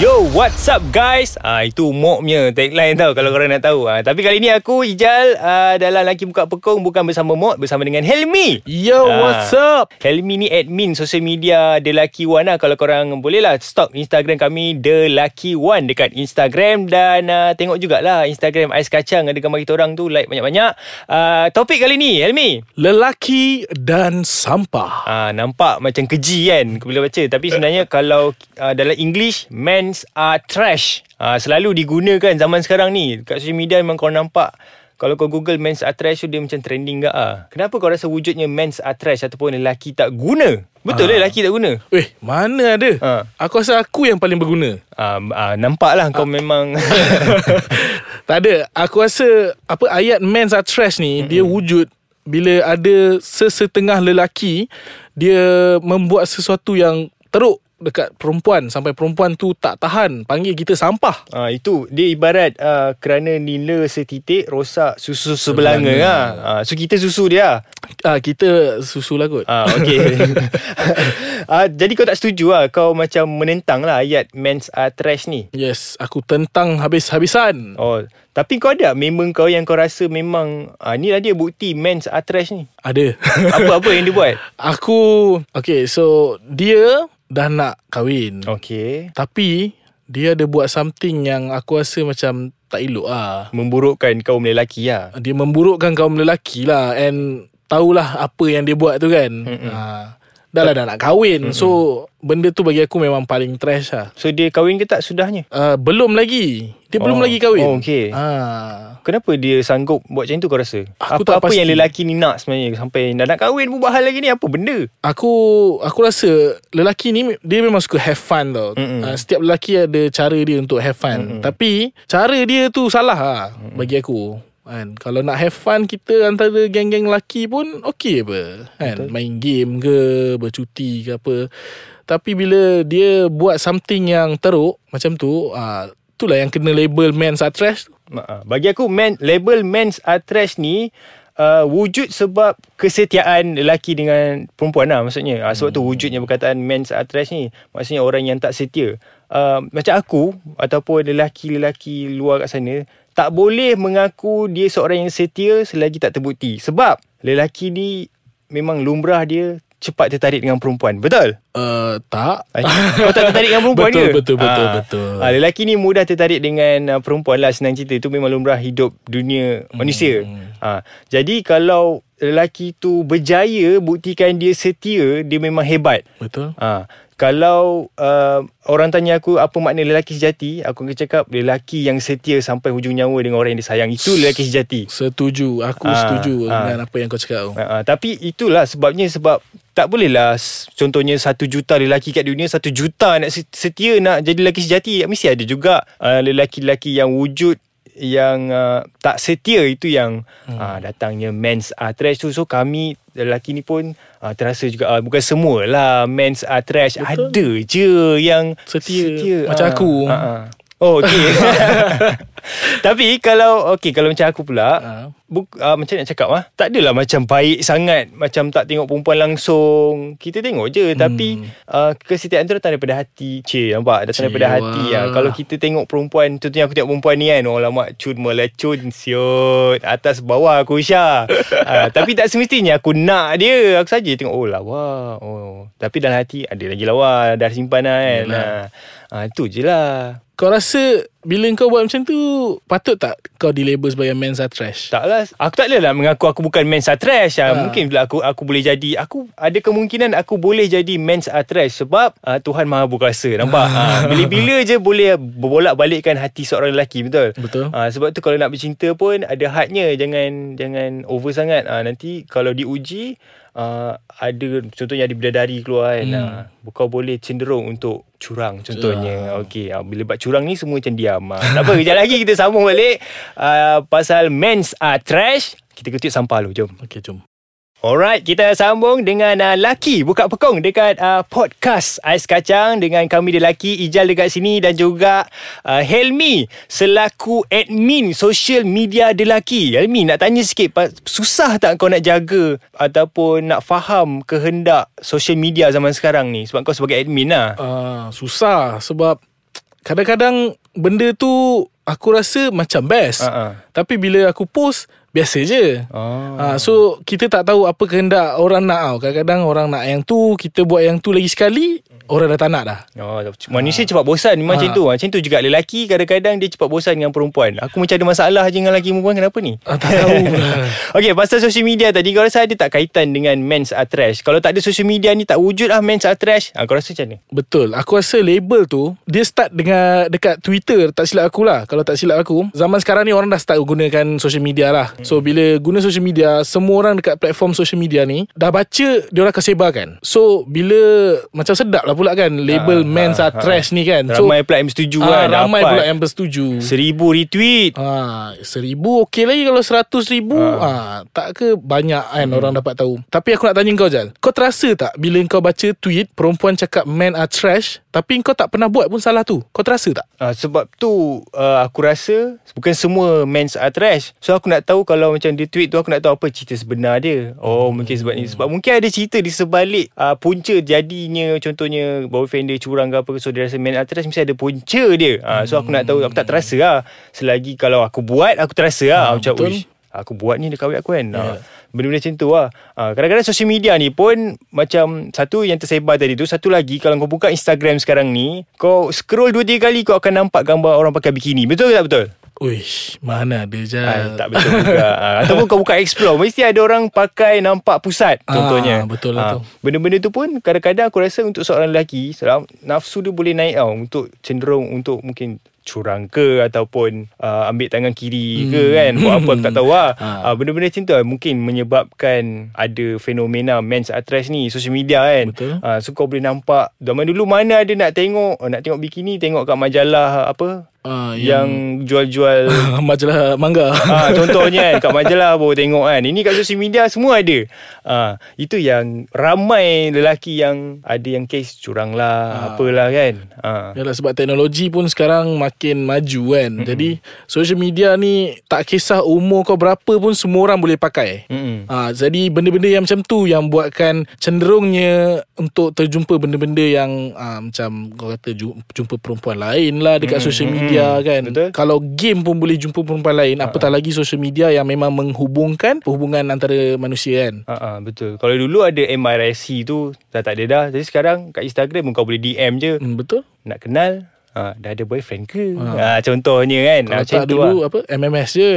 Yo, what's up guys? Itu Moknya tagline tau kalau korang nak tahu. Tapi kali ni aku, Ijal, dalam Laki Buka Pekung bukan bersama Mok, bersama dengan Helmi. Yo, what's up? Helmi ni admin social media The Lucky One lah. Kalau korang boleh lah stalk Instagram kami The Lucky One dekat Instagram. Dan tengok jugalah Instagram Ais Kacang ada gambar kita orang tu, like banyak-banyak. Topik kali ni, Helmi, lelaki dan sampah. Nampak macam keji kan bila baca, tapi sebenarnya kalau dalam English, men are trash. Selalu digunakan zaman sekarang ni kat social media. Memang korang nampak, kalau kau google men's are trash tu, dia macam trending gak ah. Kenapa kau rasa wujudnya men's are trash ataupun lelaki tak guna? Betul lah, lelaki tak guna. Mana ada? Aku rasa aku yang paling berguna. Nampak lah kau memang tak ada. Aku rasa apa ayat men's are trash ni, dia wujud bila ada sesetengah lelaki dia membuat sesuatu yang teruk dekat perempuan sampai perempuan tu tak tahan, panggil kita sampah. Itu dia ibarat kerana nila setitik rosak susu sebelanga. So kita susu dia. Kita susu lah kot. Okay. Jadi kau tak setuju lah, kau macam menentang lah ayat men's are trash ni? Yes, aku tentang habis-habisan. Tapi kau ada member kau yang kau rasa memang ni lah dia bukti men's are trash ni? Ada. Apa-apa yang dia buat? Okay, so dia dah nak kahwin. Okay. Tapi dia ada buat something yang aku rasa macam tak elok lah. Memburukkan kaum lelaki lah. Dia memburukkan kaum lelaki lah. And tahulah apa yang dia buat tu kan. Dah nak kahwin. So benda tu bagi aku memang paling trash lah. So dia kahwin ke tak sudahnya? Belum lagi. Dia belum lagi kahwin. Okay. Kenapa dia sanggup buat macam tu kau rasa? Apa yang lelaki ni nak sebenarnya sampai dah nak kahwin buat hal lagi ni? Apa benda? Aku rasa lelaki ni dia memang suka have fun tau. Setiap lelaki ada cara dia untuk have fun. Tapi cara dia tu salah lah bagi aku kan. Kalau nak have fun kita antara geng-geng lelaki pun okey apa kan? Main game ke, bercuti ke apa. Tapi bila dia buat something yang teruk macam tu, itulah yang kena label men's are trash. Bagi aku label men's are trash ni wujud sebab kesetiaan lelaki dengan perempuan lah maksudnya. Sebab tu wujudnya perkataan men's are trash ni. Maksudnya orang yang tak setia. Macam aku ataupun lelaki-lelaki luar kat sana tak boleh mengaku dia seorang yang setia selagi tak terbukti. Sebab lelaki ni memang lumrah dia cepat tertarik dengan perempuan. Betul? Tak. Kau tak tertarik dengan perempuan ke? Betul. Lelaki ni mudah tertarik dengan perempuan lah. Senang cerita. Itu memang lumrah hidup dunia manusia. Jadi kalau lelaki tu berjaya buktikan dia setia, dia memang hebat. Betul. Kalau orang tanya aku apa makna lelaki sejati, aku akan cakap lelaki yang setia sampai hujung nyawa dengan orang yang disayang. Itu lelaki sejati. Setuju. Aku setuju dengan apa yang kau cakap. Tapi itulah sebabnya. Sebab tak bolehlah contohnya 1 juta lelaki kat dunia, 1 juta nak setia nak jadi lelaki sejati. Mesti ada juga lelaki-lelaki yang wujud yang tak setia. Itu yang datangnya men's are trash tu. So kami lelaki ni pun terasa juga bukan semualah men's are trash. Betul. Ada je yang setia. Macam aku. Okay. Tapi kalau macam aku pula, macam nak cakap tak adalah macam baik sangat, macam tak tengok perempuan langsung, kita tengok je. Tapi kesetiaan tu datang daripada hati. Nampak? Datang daripada hati. Kalau kita tengok perempuan, contohnya aku tengok perempuan ni kan, orang lama cun melecun siut atas bawah aku Syah. Tapi tak semestinya aku nak dia. Aku saja tengok lawa. Tapi dalam hati ada lagi lawa, dah simpan kan. Itu je lah. Kau rasa bila kau buat macam tu, patut tak kau dilabel sebagai men's are trash? Taklah. Aku tak boleh lah mengaku aku bukan men's are trash. Mungkin bila aku boleh jadi, aku ada kemungkinan aku boleh jadi men's are trash. Sebab Tuhan Maha Berkuasa. Nampak? Bila-bila je boleh berbolak-balikkan hati seorang lelaki. Betul? Sebab tu kalau nak bercinta pun ada hadnya. Jangan over sangat. Nanti kalau diuji, ada contohnya ada bidadari keluar kan. Kau boleh cenderung untuk curang contohnya. Okey, bila buat curang ni semua macam diam. Tak apa, kejap lagi kita sambung balik pasal men's are trash. Kita kutip sampah dulu, jom. Okey, jom. Alright, kita sambung dengan Laki Buka Pekung dekat podcast Ais Kacang dengan kami The Lucky, Ijal dekat sini dan juga Helmi selaku admin social media The Lucky. Helmi, nak tanya sikit, susah tak kau nak jaga ataupun nak faham kehendak social media zaman sekarang ni sebab kau sebagai admin lah? Susah sebab kadang-kadang benda tu aku rasa macam best, tapi bila aku post biasa je. So kita tak tahu apa kehendak orang nak tau. Kadang-kadang orang nak yang tu, kita buat yang tu lagi sekali, orang dah tak nak dah. Manusia cepat bosan memang macam tu. Macam tu juga lelaki, kadang-kadang dia cepat bosan dengan perempuan. Aku macam ada masalah je dengan lelaki perempuan, kenapa ni? Tak tahu. Okay, pasal social media tadi, kau rasa ada tak kaitan dengan men's are trash? Kalau tak ada social media ni tak wujud lah men's are trash. Kau rasa macam ni? Betul, aku rasa label tu dia start dengan dekat Twitter, tak silap aku lah. Kalau tak silap aku, zaman sekarang ni orang dah start gunakan social media lah. So bila guna social media, semua orang dekat platform social media ni dah baca, diorang akan sebarkan. So bila macam sedap lah pula kan, label men's are trash ni kan, ramai pula yang bersetuju kan. Ramai pula yang bersetuju, 1,000 retweet. 1,000 okey lagi, kalau 100,000 tak ke banyak kan orang dapat tahu. Tapi aku nak tanya kau Jal, kau terasa tak bila kau baca tweet perempuan cakap men are trash tapi kau tak pernah buat pun salah tu? Kau terasa tak? Sebab tu aku rasa bukan semua men's are trash. So aku nak tahu kalau macam dia tweet tu, aku nak tahu apa cerita sebenar dia. Mungkin sebab ni, sebab mungkin ada cerita di sebalik punca jadinya. Contohnya boyfriend dia curang ke apa, so dia rasa men are trash, mesti ada punca dia. So aku nak tahu. Aku tak terasa lah. Selagi kalau aku buat, aku terasa lah macam betul. Aku buat ni dia kahwin aku kan. Benda-benda macam tu lah. Kadang-kadang social media ni pun macam satu yang tersebar tadi tu, satu lagi kalau kau buka Instagram sekarang ni, kau scroll 2-3 kali kau akan nampak gambar orang pakai bikini. Betul ke tak betul? Uish, mana ada je. Tak betul juga. Ataupun kau buka explore, mesti ada orang pakai nampak pusat contohnya. Betul lah tu. Benda-benda tu pun kadang-kadang aku rasa untuk seorang lelaki, nafsu dia boleh naik tau, untuk cenderung untuk mungkin curang ke, ataupun ambil tangan kiri ke kan, buat apa aku tak tahu lah. Benda-benda macam tu lah mungkin menyebabkan ada fenomena men's are trash ni, social media kan. So kau boleh nampak, zaman dulu mana ada nak tengok, nak tengok bikini, tengok kat majalah apa yang jual-jual majalah manga. Contohnya kan, kat majalah baru tengok kan. Ini kat social media semua ada. Itu yang ramai lelaki yang ada yang kes curang lah, apalah kan. Yalah, sebab teknologi pun sekarang makin maju kan. Jadi social media ni tak kisah umur kau berapa pun semua orang boleh pakai. Jadi benda-benda yang macam tu yang buatkan cenderungnya untuk terjumpa benda-benda yang macam kau kata jumpa perempuan lain lah dekat social media kan. Betul? Kalau game pun boleh jumpa perempuan lain, apatah lagi social media yang memang menghubungkan perhubungan antara manusia kan. Betul. Kalau dulu ada MRSC tu dah tak ada dah. Jadi sekarang kat Instagram kau boleh DM je. Betul. Nak kenal, dah ada boyfriend ke? Contohnya kan. Kalau tak dulu apa MMS je.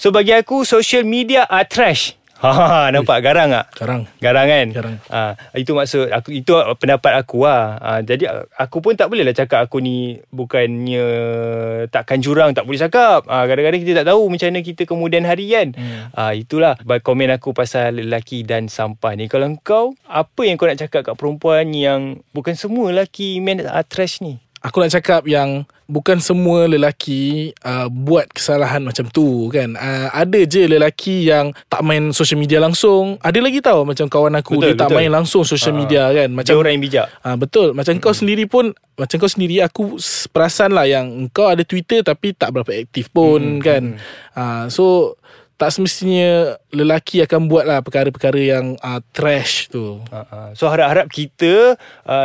So bagi aku social media are trash. Nampak garang tak? Garang kan? Itu maksud aku, itu pendapat aku lah. Jadi aku pun tak boleh lah cakap aku ni bukannya takkan jurang, tak boleh cakap. Kadang-kadang kita tak tahu macam mana kita kemudian hari kan. Itulah komen aku pasal lelaki dan sampah ni. Kalau kau, apa yang kau nak cakap kat perempuan yang bukan semua lelaki men are trash ni? Aku nak cakap yang bukan semua lelaki buat kesalahan macam tu kan. Ada je lelaki yang tak main social media langsung. Ada lagi tau macam kawan aku, dia tak main langsung social media kan. Macam dia orang yang bijak. Betul. Macam kau sendiri pun, macam kau sendiri aku perasan lah yang kau ada Twitter tapi tak berapa aktif pun kan. So tak semestinya lelaki akan buat lah perkara-perkara yang trash tu. So harap-harap kita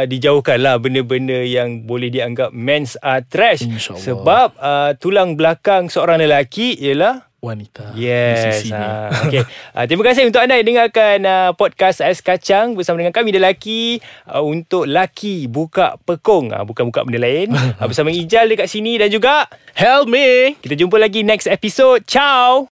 dijauhkan lah benda-benda yang boleh dianggap men's are trash. Sebab tulang belakang seorang lelaki ialah wanita. Yes. Okay. Terima kasih untuk anda yang dengarkan podcast Ais Kacang bersama dengan kami The Lucky untuk Laki Buka Pekung. Bukan-buka benda lain. Bersama Ijal dekat sini dan juga Helmi. Kita jumpa lagi next episode. Ciao.